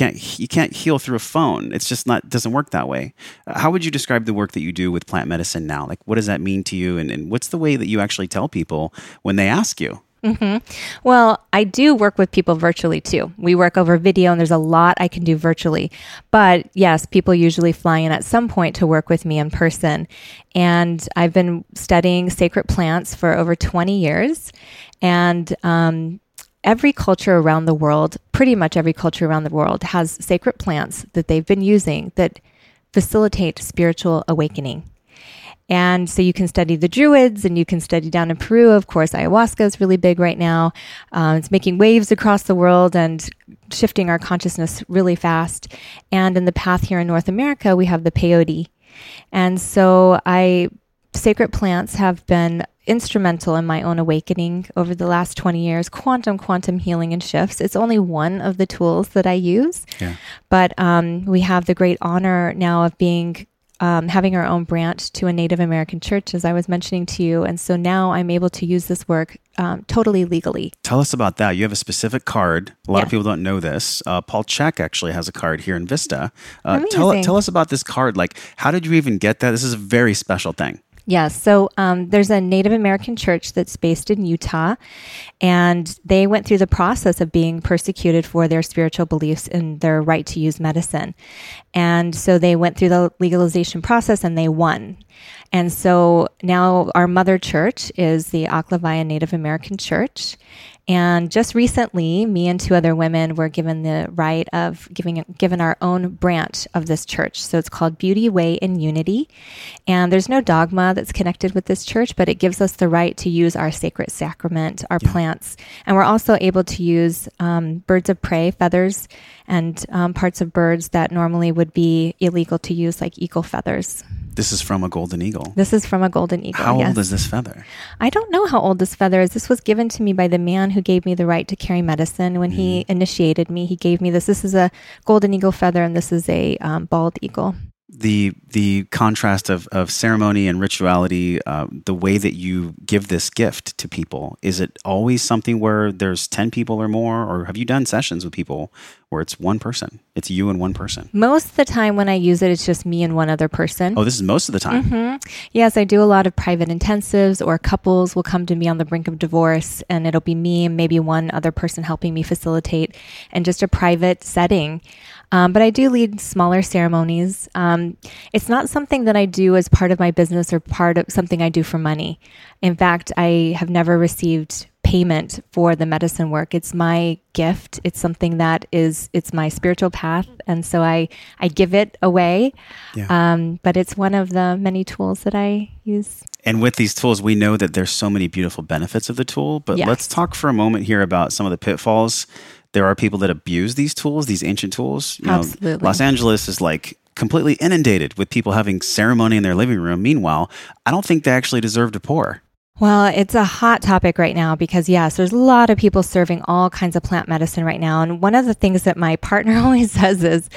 can't heal through a phone. It's just doesn't work that way. How would you describe the work that you do with plant medicine now? Like, what does that mean to you? And what's the way that you actually tell people when they ask you? Mm-hmm. Well, I do work with people virtually too. We work over video and there's a lot I can do virtually. But yes, people usually fly in at some point to work with me in person. And I've been studying sacred plants for over 20 years. And, every culture around the world, pretty much every culture around the world, has sacred plants that they've been using that facilitate spiritual awakening. And so you can study the Druids, and you can study down in Peru. Of course, ayahuasca is really big right now. It's making waves across the world and shifting our consciousness really fast. And in the path here in North America, we have the peyote. And so sacred plants have been instrumental in my own awakening over the last 20 years, quantum healing and shifts. It's only one of the tools that I use, but we have the great honor now of being having our own branch to a Native American church, as I was mentioning to you. And so now I'm able to use this work totally legally. Tell us about that. You have a specific card. A lot of people don't know this. Paul Check actually has a card here in Vista. Tell us about this card. Like, how did you even get that? This is a very special thing. Yeah, so there's a Native American church that's based in Utah, and they went through the process of being persecuted for their spiritual beliefs and their right to use medicine. And so they went through the legalization process and they won. And so now our mother church is the Aklavaya Native American Church. And just recently, me and two other women were given the right of given our own branch of this church. So it's called Beauty Way and Unity. And there's no dogma that's connected with this church, but it gives us the right to use our sacred sacrament, our plants. And we're also able to use birds of prey, feathers, and parts of birds that normally would be illegal to use, like eagle feathers. This is from a golden eagle. This is from a golden eagle. How old is this feather? I don't know how old this feather is. This was given to me by the man who gave me the right to carry medicine. When he initiated me, he gave me this. This is a golden eagle feather, and this is a bald eagle. The contrast of ceremony and rituality, the way that you give this gift to people, is it always something where there's 10 people or more? Or have you done sessions with people where it's one person? It's you and one person? Most of the time when I use it, it's just me and one other person. Oh, this is most of the time? Mm-hmm. Yes, I do a lot of private intensives, or couples will come to me on the brink of divorce, and it'll be me and maybe one other person helping me facilitate, and just a private setting. But I do lead smaller ceremonies. It's not something that I do as part of my business or part of something I do for money. In fact, I have never received payment for the medicine work. It's my gift. It's something that is, it's my spiritual path. And so I give it away. Yeah. But it's one of the many tools that I use. And with these tools, we know that there's so many beautiful benefits of the tool, but let's talk for a moment here about some of the pitfalls. There are people that abuse these tools, these ancient tools. You know, Los Angeles is like completely inundated with people having ceremony in their living room. Meanwhile, I don't think they actually deserve to pour. Well, it's a hot topic right now because, yes, there's a lot of people serving all kinds of plant medicine right now. And one of the things that my partner always says is,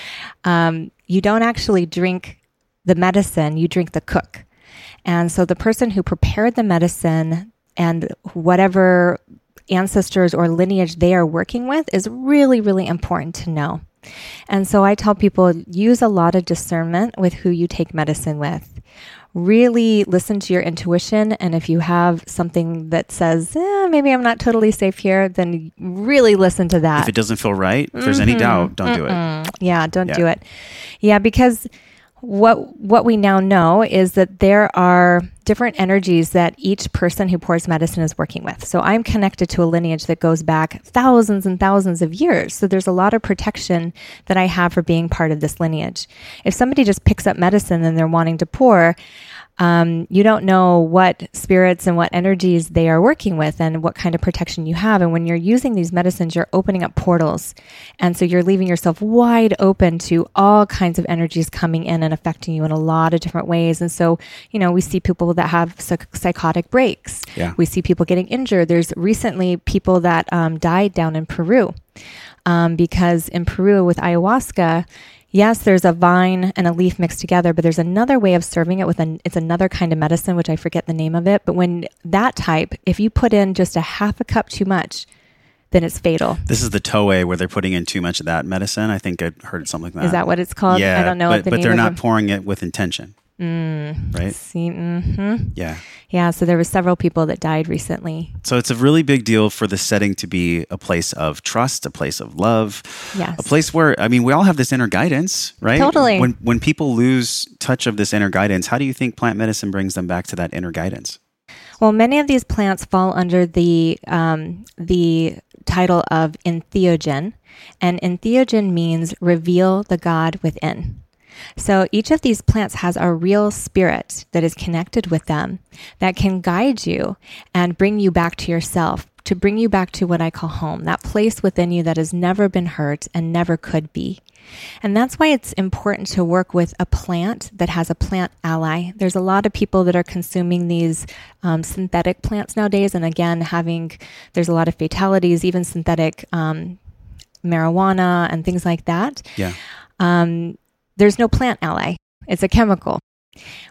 you don't actually drink the medicine, you drink the cook. And so the person who prepared the medicine and whatever ancestors or lineage they are working with is really, really important to know. And so I tell people, use a lot of discernment with who you take medicine with. Really listen to your intuition. And if you have something that says, maybe I'm not totally safe here, then really listen to that. If it doesn't feel right, if there's any doubt, don't do it. Yeah, don't do it. Yeah, because what we now know is that there are different energies that each person who pours medicine is working with. So I'm connected to a lineage that goes back thousands and thousands of years. So there's a lot of protection that I have for being part of this lineage. If somebody just picks up medicine and they're wanting to pour, you don't know what spirits and what energies they are working with and what kind of protection you have. And when you're using these medicines, you're opening up portals. And so you're leaving yourself wide open to all kinds of energies coming in and affecting you in a lot of different ways. And so, you know, we see people that have psychotic breaks. Yeah. We see people getting injured. There's recently people that died down in Peru because in Peru with ayahuasca, yes, there's a vine and a leaf mixed together, but there's another way of serving it with it's another kind of medicine, which I forget the name of it. But when that type, if you put in just a half a cup too much, then it's fatal. This is the Toei where they're putting in too much of that medicine. I think I heard something like that. Is that what it's called? Yeah, I don't know what the name is. But they're not pouring it with intention. Right? See, yeah. Yeah, so there were several people that died recently. So it's a really big deal for the setting to be a place of trust, a place of love, a place where, I mean, we all have this inner guidance, right? Totally. When people lose touch of this inner guidance, how do you think plant medicine brings them back to that inner guidance? Well, many of these plants fall under the title of entheogen, and entheogen means reveal the God within. So each of these plants has a real spirit that is connected with them that can guide you and bring you back to yourself, to bring you back to what I call home, that place within you that has never been hurt and never could be. And that's why it's important to work with a plant that has a plant ally. There's a lot of people that are consuming these synthetic plants nowadays. And again, there's a lot of fatalities, even synthetic marijuana and things like that. Yeah. There's no plant ally. It's a chemical.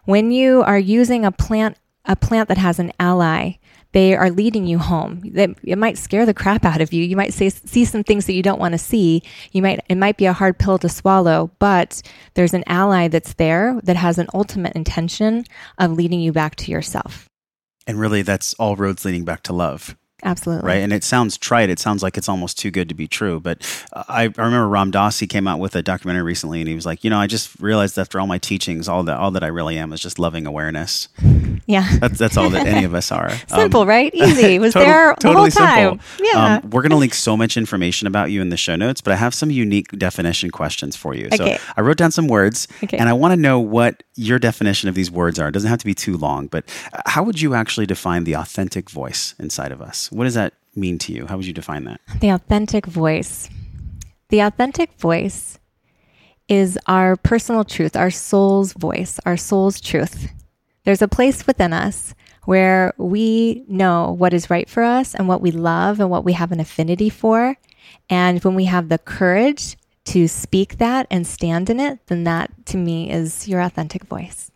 When you are using a plant that has an ally, they are leading you home. It might scare the crap out of you. You might see some things that you don't want to see. It might be a hard pill to swallow, but there's an ally that's there that has an ultimate intention of leading you back to yourself. And really, that's all roads leading back to love. Absolutely. Right? And it sounds trite. It sounds like it's almost too good to be true. But I remember Ram Dass, he came out with a documentary recently and he was like, I just realized after all my teachings, all that I really am is just loving awareness. Yeah. That's all that any of us are. Simple, right? Easy. It was totally the whole time. Simple. Yeah. We're going to link so much information about you in the show notes, but I have some unique definition questions for you. Okay. So I wrote down some words and I want to know what your definition of these words are. It doesn't have to be too long, but how would you actually define the authentic voice inside of us? What does that mean to you? How would you define that? The authentic voice. The authentic voice is our personal truth, our soul's voice, our soul's truth. There's a place within us where we know what is right for us and what we love and what we have an affinity for. And when we have the courage to speak that and stand in it, then that to me is your authentic voice.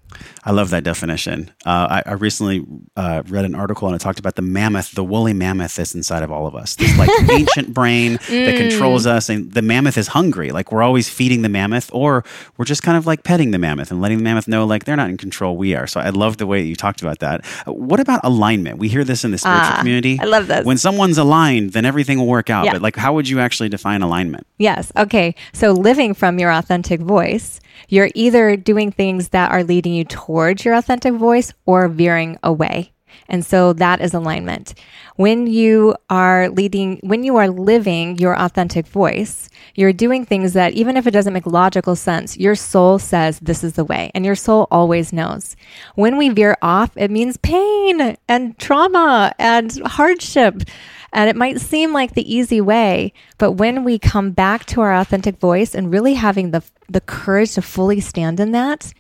I love that definition. I recently read an article and it talked about the mammoth, the woolly mammoth that's inside of all of us. This like ancient brain that controls us, and the mammoth is hungry. Like we're always feeding the mammoth, or we're just kind of like petting the mammoth and letting the mammoth know like they're not in control, we are. So I love the way you talked about that. What about alignment? We hear this in the spiritual community. I love this. When someone's aligned, then everything will work out. Yeah. But like, how would you actually define alignment? Yes. Okay. So living from your authentic voice, you're either doing things that are leading you towards your authentic voice or veering away. And so that is alignment. When you are living your authentic voice, you're doing things that even if it doesn't make logical sense, your soul says this is the way, and your soul always knows. When we veer off, it means pain and trauma and hardship. And it might seem like the easy way, but when we come back to our authentic voice and really having the courage to fully stand in that,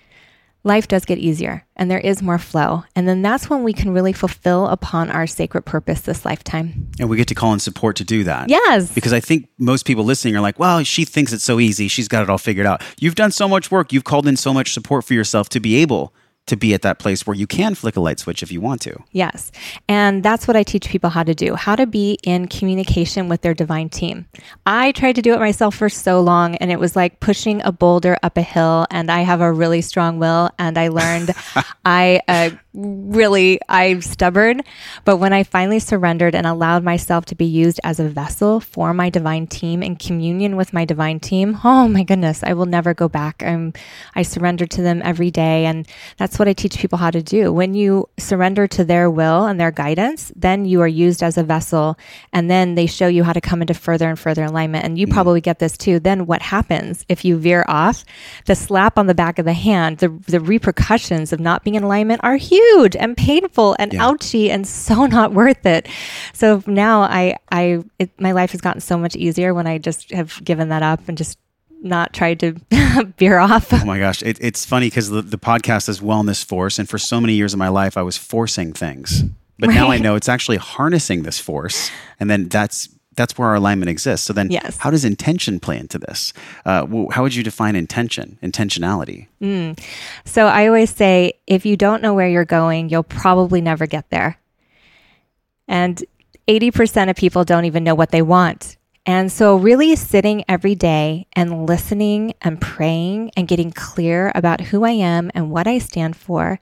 life does get easier and there is more flow. And then that's when we can really fulfill upon our sacred purpose this lifetime. And we get to call in support to do that. Yes. Because I think most people listening are like, well, she thinks it's so easy. She's got it all figured out. You've done so much work. You've called in so much support for yourself to be able to be at that place where you can flick a light switch if you want to. Yes. And that's what I teach people how to do, how to be in communication with their divine team. I tried to do it myself for so long, and it was like pushing a boulder up a hill, and I have a really strong will, and I learned I'm stubborn. But when I finally surrendered and allowed myself to be used as a vessel for my divine team in communion with my divine team, oh my goodness, I will never go back. I surrender to them every day. And that's what I teach people how to do. When you surrender to their will and their guidance, then you are used as a vessel, and then they show you how to come into further and further alignment. And you probably get this too. Then what happens if you veer off? The slap on the back of the hand, the repercussions of not being in alignment are huge. Huge and painful and ouchy and so not worth it. So now my life has gotten so much easier when I just have given that up and just not tried to veer off. Oh my gosh. It's funny because the podcast is Wellness Force. And for so many years of my life, I was forcing things. But now I know it's actually harnessing this force. And then that's where our alignment exists. So then how does intention play into this? How would you define intentionality? So I always say, if you don't know where you're going, you'll probably never get there. And 80% of people don't even know what they want. And so really sitting every day and listening and praying and getting clear about who I am and what I stand for,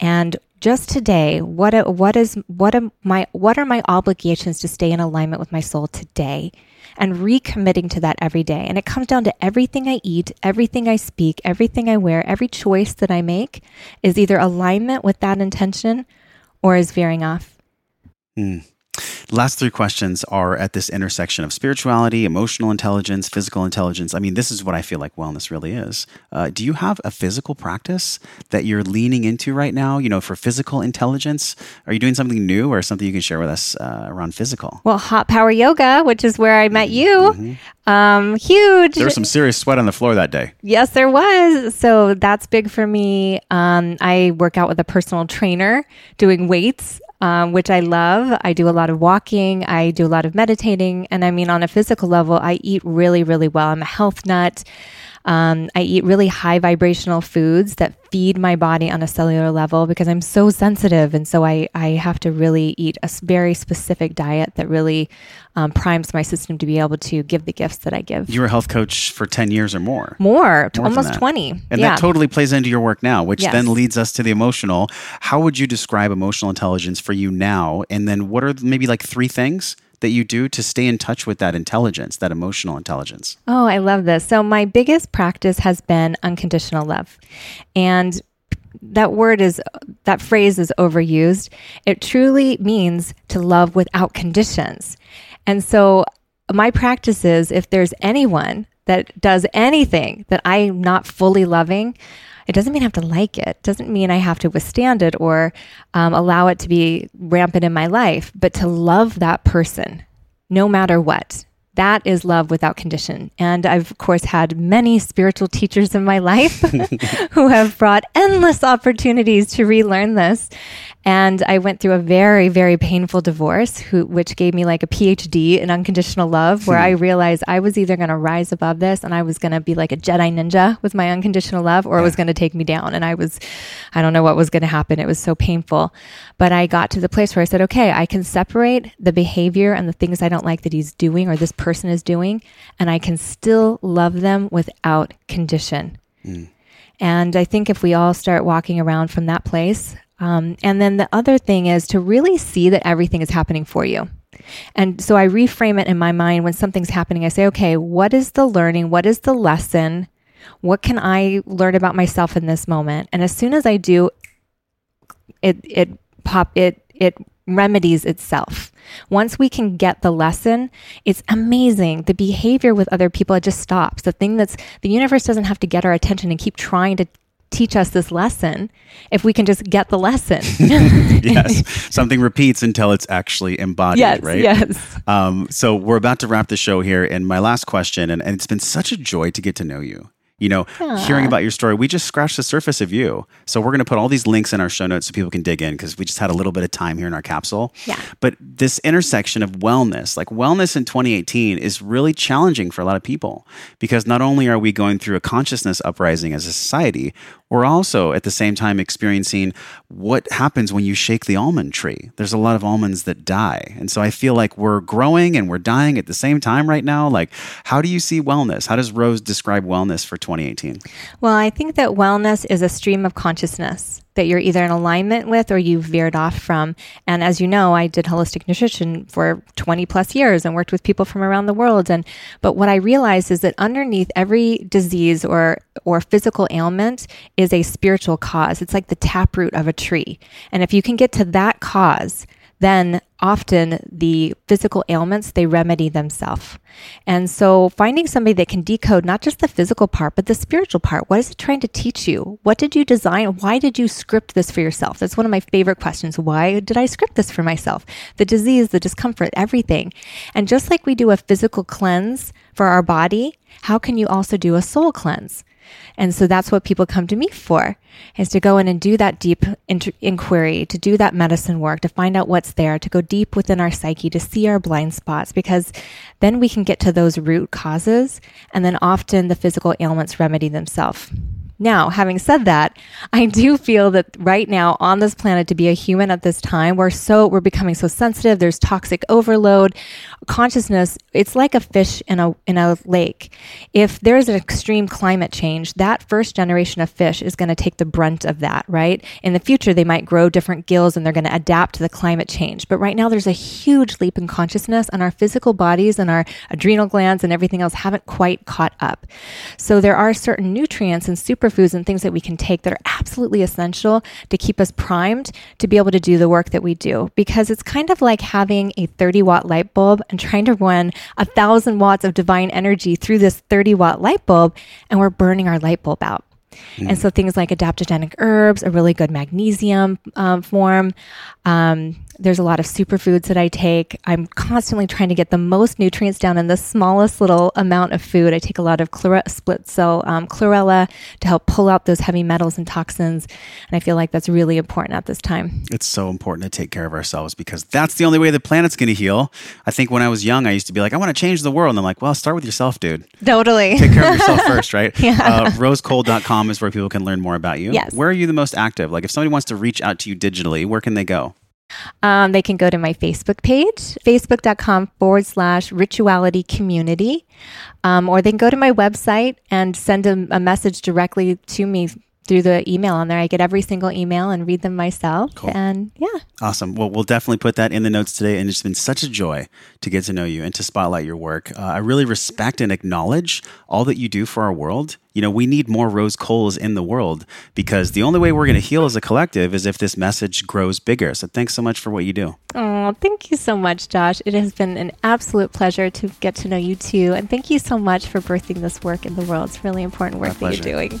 and just today, what are my obligations to stay in alignment with my soul today, and recommitting to that every day. And it comes down to everything I eat, everything I speak, everything I wear, every choice that I make is either alignment with that intention or is veering off. Last three questions are at this intersection of spirituality, emotional intelligence, physical intelligence. I mean, this is what I feel like wellness really is. Do you have a physical practice that you're leaning into right now, for physical intelligence? Are you doing something new or something you can share with us around physical? Well, hot power yoga, which is where I met you. Mm-hmm. Huge. There was some serious sweat on the floor that day. Yes, there was. So that's big for me. I work out with a personal trainer doing weights. Which I love. I do a lot of walking. I do a lot of meditating. And I mean, on a physical level, I eat really, really well. I'm a health nut. I eat really high vibrational foods that feed my body on a cellular level because I'm so sensitive. And so I have to really eat a very specific diet that really primes my system to be able to give the gifts that I give. You were a health coach for 10 years or more. More almost 20. And that totally plays into your work now, which then leads us to the emotional. How would you describe emotional intelligence for you now? And then what are maybe like three things that you do to stay in touch with that intelligence, that emotional intelligence? Oh, I love this. So my biggest practice has been unconditional love. And that phrase is overused. It truly means to love without conditions. And so my practice is, if there's anyone that does anything that I'm not fully loving, it doesn't mean I have to like it. It doesn't mean I have to withstand it or allow it to be rampant in my life, but to love that person no matter what. That is love without condition. And I've, of course, had many spiritual teachers in my life who have brought endless opportunities to relearn this. And I went through a very, very painful divorce, which gave me like a PhD in unconditional love, where I realized I was either going to rise above this and I was going to be like a Jedi ninja with my unconditional love, or it was going to take me down. And I don't know what was going to happen. It was so painful. But I got to the place where I said, okay, I can separate the behavior and the things I don't like that he's doing or this person is doing, and I can still love them without condition. Mm. And I think if we all start walking around from that place, and then the other thing is to really see that everything is happening for you. And so I reframe it in my mind when something's happening. I say, okay, what is the learning? What is the lesson? What can I learn about myself in this moment? And as soon as I do, it remedies itself. Once we can get the lesson, it's amazing. The behavior with other people, it just stops. The universe doesn't have to get our attention and keep trying to teach us this lesson if we can just get the lesson. Yes. Something repeats until it's actually embodied, right? Yes. So we're about to wrap the show here. And my last question, and it's been such a joy to get to know you. Hearing about your story, we just scratched the surface of you. So we're going to put all these links in our show notes so people can dig in, because we just had a little bit of time here in our capsule. Yeah. But this intersection of wellness, like wellness in 2018 is really challenging for a lot of people, because not only are we going through a consciousness uprising as a society, we're also at the same time experiencing what happens when you shake the almond tree. There's a lot of almonds that die. And so I feel like we're growing and we're dying at the same time right now. Like, how do you see wellness? How does Rose describe wellness for 2018? Well, I think that wellness is a stream of consciousness that you're either in alignment with or you veered off from. And as you know, I did holistic nutrition for 20 plus years and worked with people from around the world. But what I realized is that underneath every disease or physical ailment is a spiritual cause. It's like the taproot of a tree. And if you can get to that cause, then often the physical ailments, they remedy themselves. And so finding somebody that can decode not just the physical part, but the spiritual part. What is it trying to teach you? What did you design? Why did you script this for yourself? That's one of my favorite questions. Why did I script this for myself? The disease, the discomfort, everything. And just like we do a physical cleanse for our body, how can you also do a soul cleanse? And so that's what people come to me for, is to go in and do that deep inquiry, to do that medicine work, to find out what's there, to go deep within our psyche, to see our blind spots, because then we can get to those root causes, and then often the physical ailments remedy themselves. Now, having said that, I do feel that right now on this planet, to be a human at this time, we're becoming so sensitive. There's toxic overload. Consciousness, it's like a fish in a lake. If there's an extreme climate change, that first generation of fish is going to take the brunt of that, right? In the future, they might grow different gills and they're going to adapt to the climate change. But right now, there's a huge leap in consciousness, and our physical bodies and our adrenal glands and everything else haven't quite caught up. So there are certain nutrients and superfoods and things that we can take that are absolutely essential to keep us primed to be able to do the work that we do, because it's kind of like having a 30-watt light bulb and trying to run 1,000 watts of divine energy through this 30-watt light bulb, and we're burning our light bulb out. And so things like adaptogenic herbs, a really good magnesium form. There's a lot of superfoods that I take. I'm constantly trying to get the most nutrients down in the smallest little amount of food. I take a lot of split cell chlorella to help pull out those heavy metals and toxins. And I feel like that's really important at this time. It's so important to take care of ourselves because that's the only way the planet's going to heal. I think when I was young, I used to be like, I want to change the world. And I'm like, well, start with yourself, dude. Totally. Take care of yourself first, right? Rosecole.com is where people can learn more about you. Yes. Where are you the most active? Like if somebody wants to reach out to you digitally, where can they go? They can go to my Facebook page, facebook.com/rituality community. Or they can go to my website and send a message directly to me through the email on there. I get every single email and read them myself. Cool. And yeah. Awesome. Well, we'll definitely put that in the notes today. And it's been such a joy to get to know you and to spotlight your work. I really respect and acknowledge all that you do for our world. You know, we need more Rose Coles in the world because the only way we're going to heal as a collective is if this message grows bigger. So thanks so much for what you do. Oh, thank you so much, Josh. It has been an absolute pleasure to get to know you too. And thank you so much for birthing this work in the world. It's really important work that you're doing.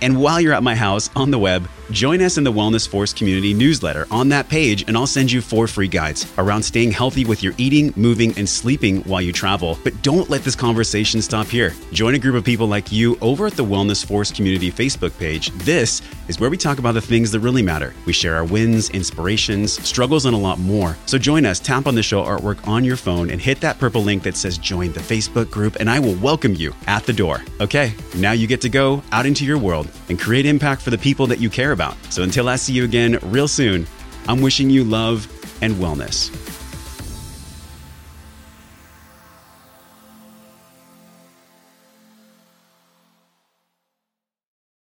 And while you're at my house on the web, join us in the Wellness Force community newsletter on that page, and I'll send you 4 free guides around staying healthy with your eating, moving, and sleeping while you travel. But don't let this conversation stop here. Join a group of people like you over at the Wellness Force community Facebook page. This is where we talk about the things that really matter. We share our wins, inspirations, struggles, and a lot more. So join us, tap on the show artwork on your phone and hit that purple link that says join the Facebook group, and I will welcome you at the door. Okay, now you get to go out into your world and create impact for the people that you care about. So until I see you again real soon, I'm wishing you love and wellness.